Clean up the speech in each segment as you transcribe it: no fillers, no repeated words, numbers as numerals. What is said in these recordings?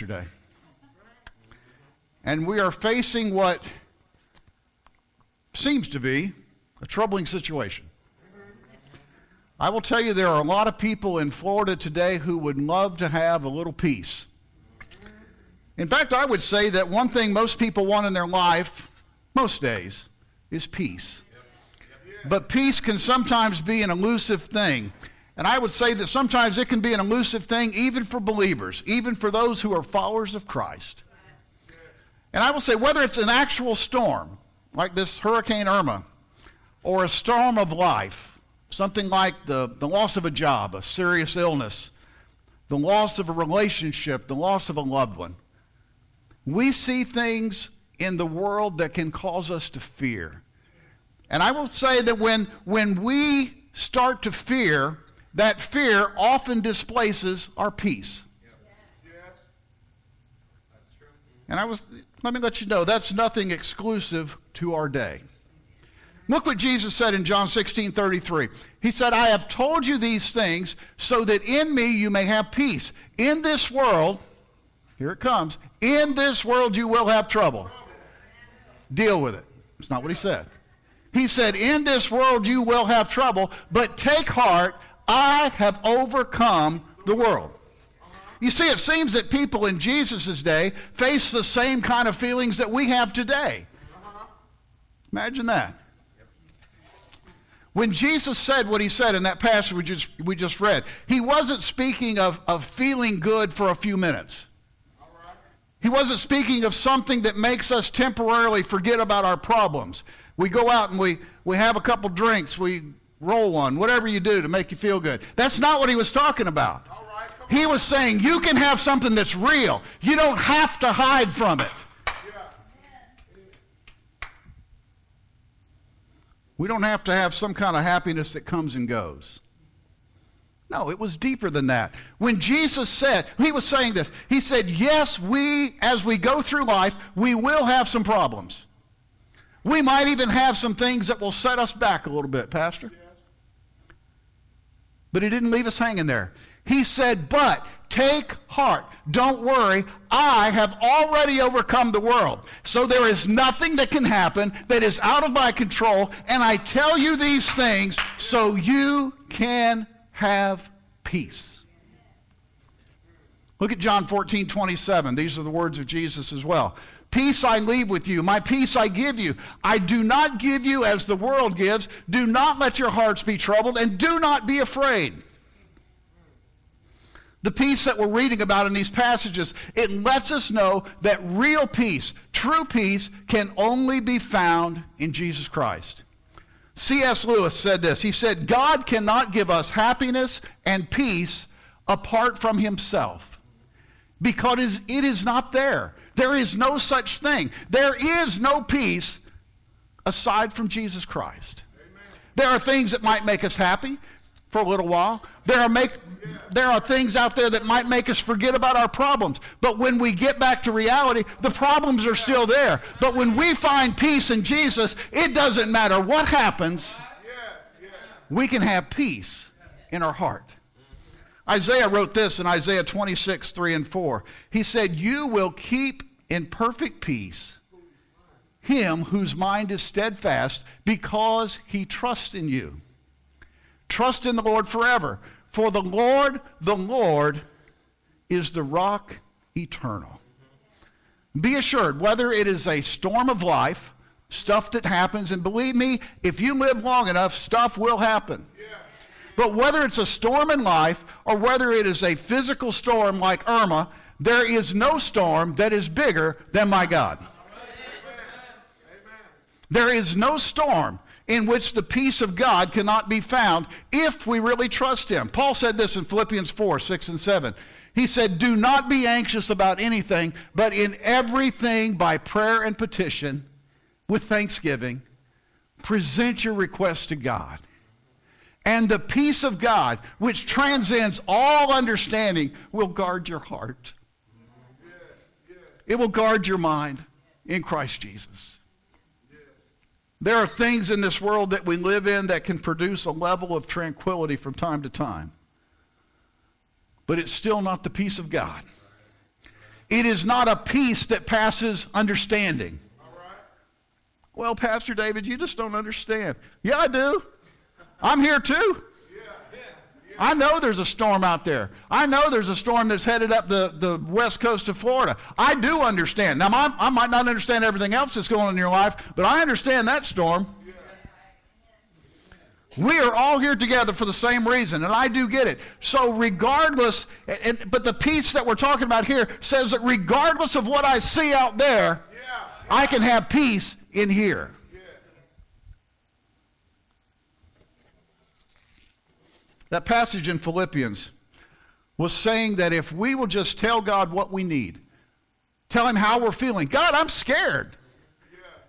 yesterday. And we are facing what seems to be a troubling situation. I will tell you, there are a lot of people in Florida today who would love to have a little peace. In fact, I would say that one thing most people want in their life, most days, is peace. But peace can sometimes be an elusive thing. And I would say that sometimes it can be an elusive thing even for believers, even for those who are followers of Christ. And I will say, whether it's an actual storm, like this Hurricane Irma, or a storm of life, something like the loss of a job, a serious illness, the loss of a relationship, the loss of a loved one, we see things in the world that can cause us to fear. And I will say that when we start to fear, that fear often displaces our peace. And let me let you know, that's nothing exclusive to our day. Look what Jesus said in John 16, 33. He said, I have told you these things so that in me you may have peace. In this world, here it comes, in this world you will have trouble. Deal with it. It's not what he said. He said, in this world you will have trouble, but take heart, I have overcome the world. You see, it seems that people in Jesus' day face the same kind of feelings that we have today. Imagine that. When Jesus said what he said in that passage we just read, he wasn't speaking of feeling good for a few minutes. He wasn't speaking of something that makes us temporarily forget about our problems. We go out and we have a couple drinks, we roll one, whatever you do to make you feel good. That's not what he was talking about. He was saying, you can have something that's real. You don't have to hide from it. Yeah. We don't have to have some kind of happiness that comes and goes. No, it was deeper than that. When Jesus said, he was saying this. He said, yes, as we go through life, we will have some problems. We might even have some things that will set us back a little bit, Pastor. But he didn't leave us hanging there. He said, but take heart. Don't worry. I have already overcome the world. So there is nothing that can happen that is out of my control. And I tell you these things so you can have peace. Look at John 14, 27. These are the words of Jesus as well. Peace I leave with you. My peace I give you. I do not give you as the world gives. Do not let your hearts be troubled, and do not be afraid. The peace that we're reading about in these passages, it lets us know that real peace, true peace, can only be found in Jesus Christ. C.S. Lewis said this. He said, God cannot give us happiness and peace apart from himself because it is not there. There is no such thing. There is no peace aside from Jesus Christ. Amen. There are things that might make us happy for a little while. There are things out there that might make us forget about our problems. But when we get back to reality, the problems are still there. But when we find peace in Jesus, it doesn't matter what happens. We can have peace in our heart. Isaiah wrote this in Isaiah 26, 3 and 4. He said, you will keep in perfect peace him whose mind is steadfast because he trusts in you. Trust in the Lord forever. For the Lord is the rock eternal. Be assured, whether it is a storm of life, stuff that happens, and believe me, if you live long enough, stuff will happen. But whether it's a storm in life or whether it is a physical storm like Irma, there is no storm that is bigger than my God. There is no storm in which the peace of God cannot be found if we really trust him. Paul said this in Philippians 4, 6 and 7. He said, do not be anxious about anything, but in everything by prayer and petition, with thanksgiving, present your requests to God. And the peace of God, which transcends all understanding, will guard your heart. It will guard your mind in Christ Jesus. There are things in this world that we live in that can produce a level of tranquility from time to time. But it's still not the peace of God. It is not a peace that passes understanding. All right. Well, Pastor David, you just don't understand. Yeah, I do. I'm here too. I know there's a storm out there. I know there's a storm that's headed up the west coast of Florida. I do understand. Now, I might not understand everything else that's going on in your life, but I understand that storm. Yeah. We are all here together for the same reason, and I do get it. So regardless, but the peace that we're talking about here says that regardless of what I see out there, I can have peace in here. That passage in Philippians was saying that if we will just tell God what we need, tell him how we're feeling. God, I'm scared.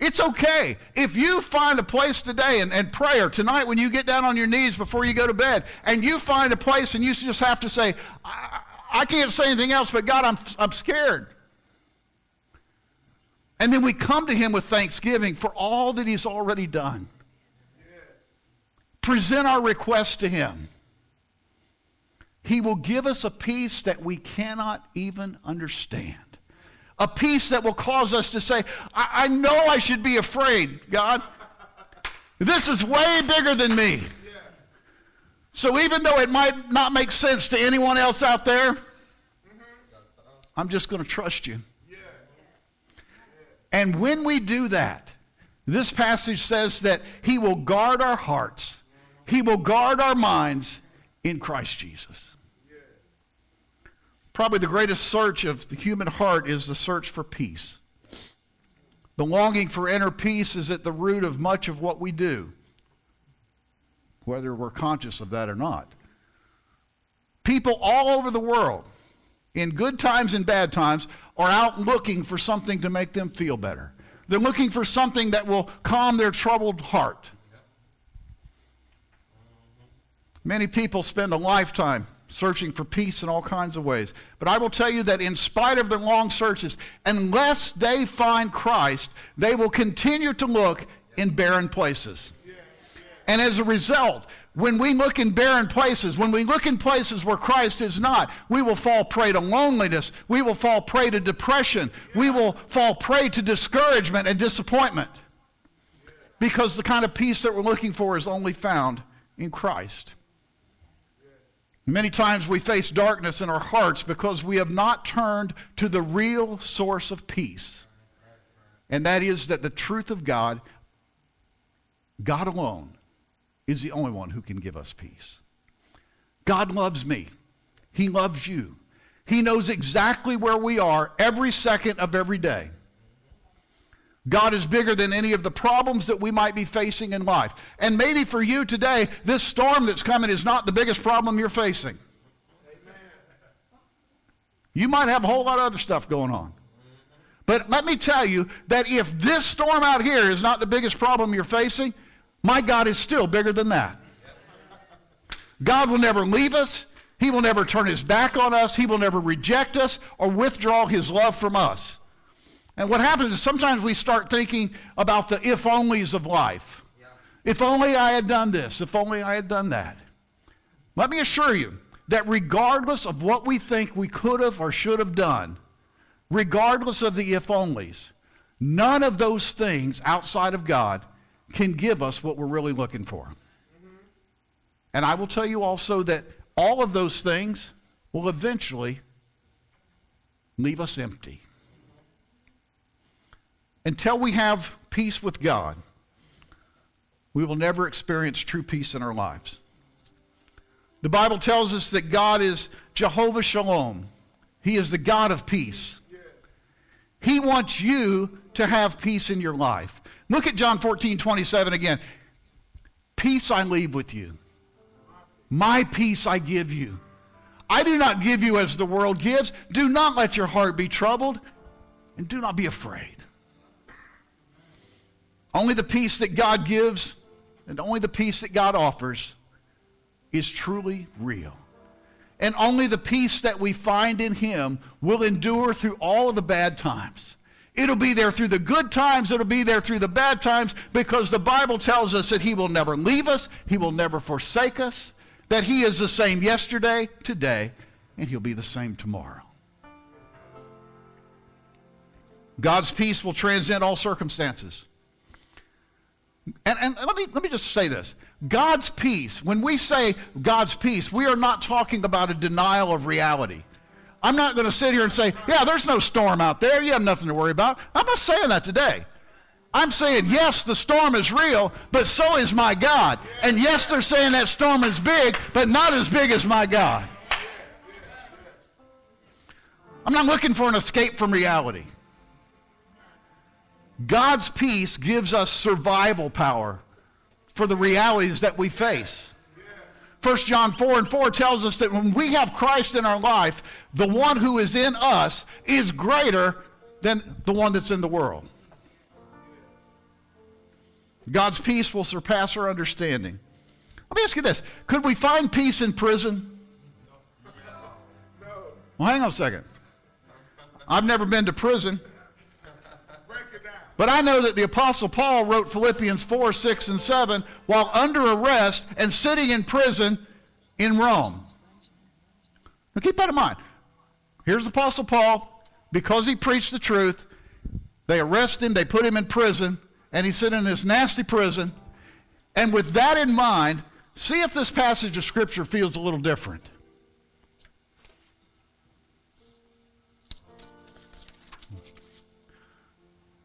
Yeah. It's okay. If you find a place today and prayer, tonight when you get down on your knees before you go to bed, and you find a place and you just have to say, I can't say anything else, but God, I'm scared. And then we come to him with thanksgiving for all that he's already done. Yeah. Present our request to him. He will give us a peace that we cannot even understand. A peace that will cause us to say, I know I should be afraid, God. This is way bigger than me. So even though it might not make sense to anyone else out there, I'm just going to trust you. And when we do that, this passage says that he will guard our hearts. He will guard our minds in Christ Jesus. Probably the greatest search of the human heart is the search for peace. The longing for inner peace is at the root of much of what we do, whether we're conscious of that or not. People all over the world, in good times and bad times, are out looking for something to make them feel better. They're looking for something that will calm their troubled heart. Many people spend a lifetime searching for peace in all kinds of ways. But I will tell you that in spite of their long searches, unless they find Christ, they will continue to look in barren places. And as a result, when we look in barren places, when we look in places where Christ is not, we will fall prey to loneliness. We will fall prey to depression. We will fall prey to discouragement and disappointment. Because the kind of peace that we're looking for is only found in Christ. Many times we face darkness in our hearts because we have not turned to the real source of peace. And that is that the truth of God, God alone, is the only one who can give us peace. God loves me. He loves you. He knows exactly where we are every second of every day. God is bigger than any of the problems that we might be facing in life. And maybe for you today, this storm that's coming is not the biggest problem you're facing. Amen. You might have a whole lot of other stuff going on. But let me tell you that if this storm out here is not the biggest problem you're facing, my God is still bigger than that. God will never leave us. He will never turn his back on us. He will never reject us or withdraw his love from us. And what happens is sometimes we start thinking about the if-onlys of life. Yeah. If only I had done this. If only I had done that. Let me assure you that regardless of what we think we could have or should have done, regardless of the if-onlys, none of those things outside of God can give us what we're really looking for. Mm-hmm. And I will tell you also that all of those things will eventually leave us empty. Until we have peace with God, we will never experience true peace in our lives. The Bible tells us that God is Jehovah Shalom. He is the God of peace. He wants you to have peace in your life. Look at John 14, 27 again. Peace I leave with you. My peace I give you. I do not give you as the world gives. Do not let your heart be troubled, and do not be afraid. Only the peace that God gives and only the peace that God offers is truly real. And only the peace that we find in him will endure through all of the bad times. It'll be there through the good times. It'll be there through the bad times, because the Bible tells us that he will never leave us. He will never forsake us. That he is the same yesterday, today, and he'll be the same tomorrow. God's peace will transcend all circumstances. And let me just say this. God's peace, when we say God's peace, we are not talking about a denial of reality. I'm not going to sit here and say, yeah, there's no storm out there. You have nothing to worry about. I'm not saying that today. I'm saying, yes, the storm is real, but so is my God. And yes, they're saying that storm is big, but not as big as my God. I'm not looking for an escape from reality. God's peace gives us survival power for the realities that we face. 1 John 4 and 4 tells us that when we have Christ in our life, the one who is in us is greater than the one that's in the world. God's peace will surpass our understanding. Let me ask you this. Could we find peace in prison? No. Well, hang on a second. I've never been to prison. But I know that the Apostle Paul wrote Philippians 4, 6, and 7 while under arrest and sitting in prison in Rome. Now keep that in mind. Here's the Apostle Paul. Because he preached the truth, they arrest him, they put him in prison, and he's sitting in this nasty prison. And with that in mind, see if this passage of Scripture feels a little different.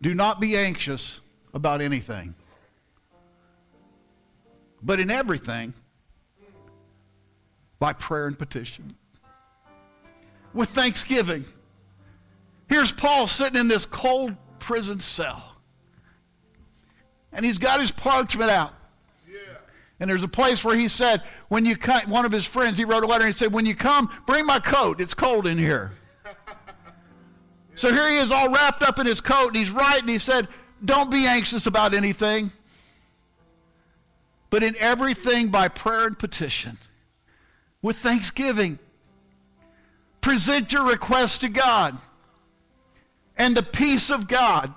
Do not be anxious about anything, but in everything, by prayer and petition, with thanksgiving. Here's Paul sitting in this cold prison cell, and he's got his parchment out. Yeah. And there's a place where he said, when you come, one of his friends, he wrote a letter and he said, when you come, bring my coat. It's cold in here. So here he is all wrapped up in his coat, and he's writing. He said, don't be anxious about anything, but in everything by prayer and petition, with thanksgiving, present your request to God, and the peace of God,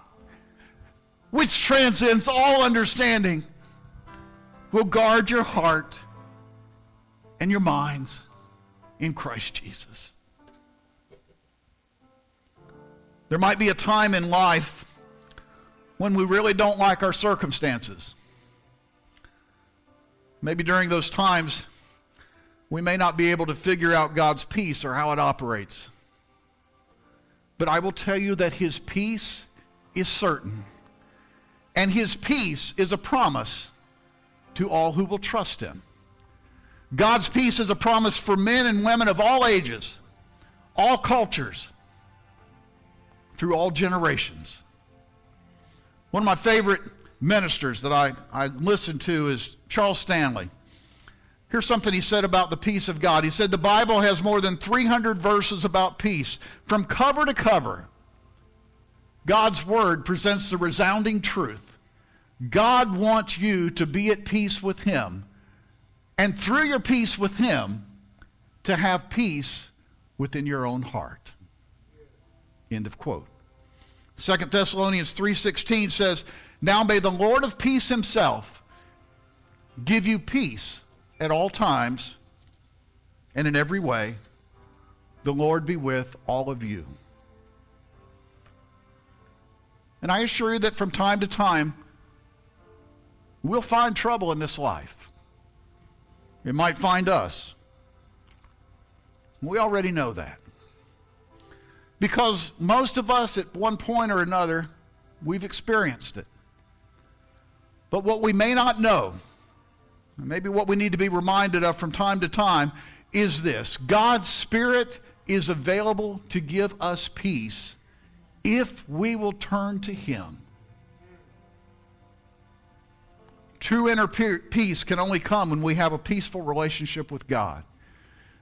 which transcends all understanding, will guard your heart and your minds in Christ Jesus. There might be a time in life when we really don't like our circumstances. Maybe during those times, we may not be able to figure out God's peace or how it operates. But I will tell you that His peace is certain, and His peace is a promise to all who will trust Him. God's peace is a promise for men and women of all ages, all cultures, through all generations. One of my favorite ministers that I listen to is Charles Stanley. Here's something he said about the peace of God. He said, the Bible has more than 300 verses about peace. From cover to cover, God's word presents the resounding truth. God wants you to be at peace with Him, and through your peace with Him, to have peace within your own heart. End of quote. 2 Thessalonians 3.16 says, now may the Lord of peace Himself give you peace at all times and in every way. The Lord be with all of you. And I assure you that from time to time, we'll find trouble in this life. It might find us. We already know that. Because most of us at one point or another, we've experienced it. But what we may not know, and maybe what we need to be reminded of from time to time, is this. God's Spirit is available to give us peace if we will turn to Him. True inner peace can only come when we have a peaceful relationship with God.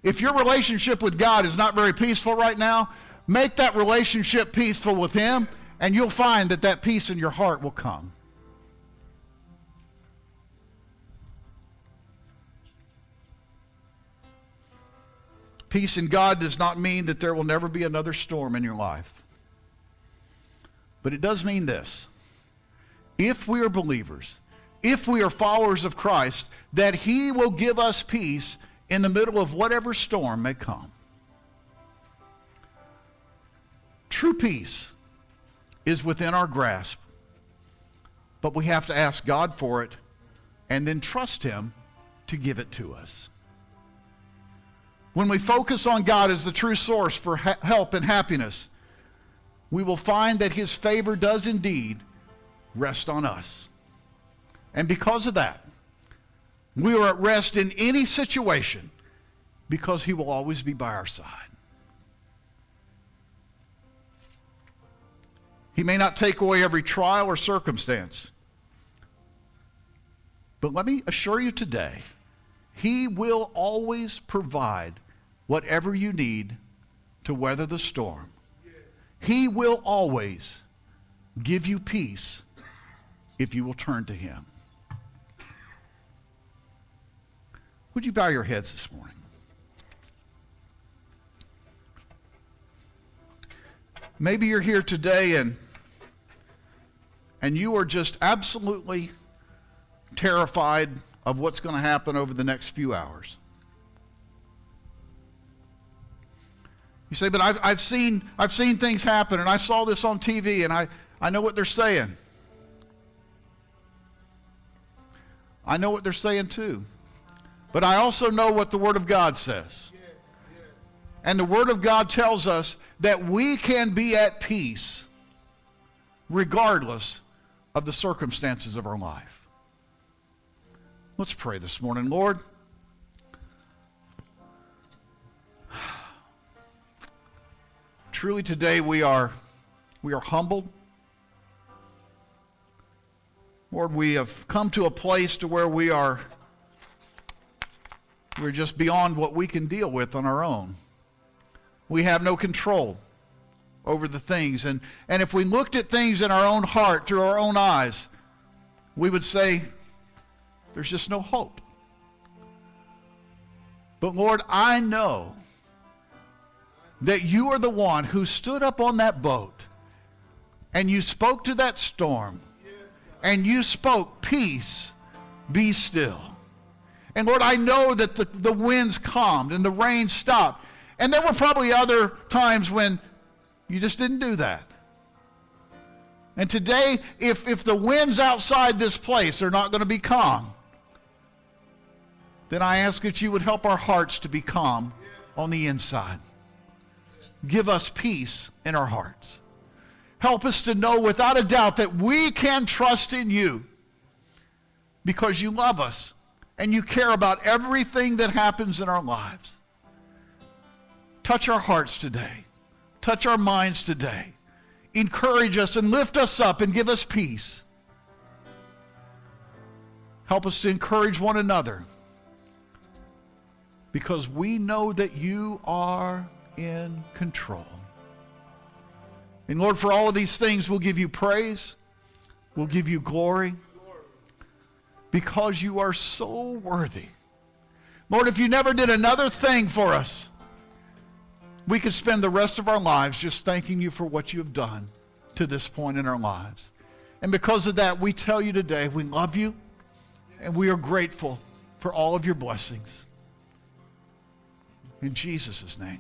If your relationship with God is not very peaceful right now, make that relationship peaceful with Him, and you'll find that that peace in your heart will come. Peace in God does not mean that there will never be another storm in your life. But it does mean this. If we are believers, if we are followers of Christ, that He will give us peace in the middle of whatever storm may come. True peace is within our grasp, but we have to ask God for it and then trust Him to give it to us. When we focus on God as the true source for help and happiness, we will find that His favor does indeed rest on us. And because of that, we are at rest in any situation because He will always be by our side. He may not take away every trial or circumstance, but let me assure you today, He will always provide whatever you need to weather the storm. He will always give you peace if you will turn to Him. Would you bow your heads this morning? Maybe you're here today and you are just absolutely terrified of what's going to happen over the next few hours. You say, but I've seen things happen, and I saw this on TV, and I know what they're saying. I know what they're saying too. But I also know what the Word of God says. And the Word of God tells us that we can be at peace regardless of the circumstances of our life. Let's pray this morning. Lord, truly today we are humbled. Lord, we have come to a place to where we're just beyond what we can deal with on our own. We have no control over the things. And if we looked at things in our own heart, through our own eyes, we would say, there's just no hope. But Lord, I know that You are the one who stood up on that boat and You spoke to that storm and You spoke, peace, be still. And Lord, I know that the winds calmed and the rain stopped. And there were probably other times when You just didn't do that. And today, if the winds outside this place are not going to be calm, then I ask that You would help our hearts to be calm on the inside. Give us peace in our hearts. Help us to know without a doubt that we can trust in You because You love us and You care about everything that happens in our lives. Touch our hearts today. Touch our minds today. Encourage us and lift us up and give us peace. Help us to encourage one another, because we know that You are in control. And Lord, for all of these things, we'll give You praise. We'll give You glory, because You are so worthy. Lord, if You never did another thing for us, we could spend the rest of our lives just thanking You for what You have done to this point in our lives. And because of that, we tell You today, we love You and we are grateful for all of Your blessings. In Jesus' name.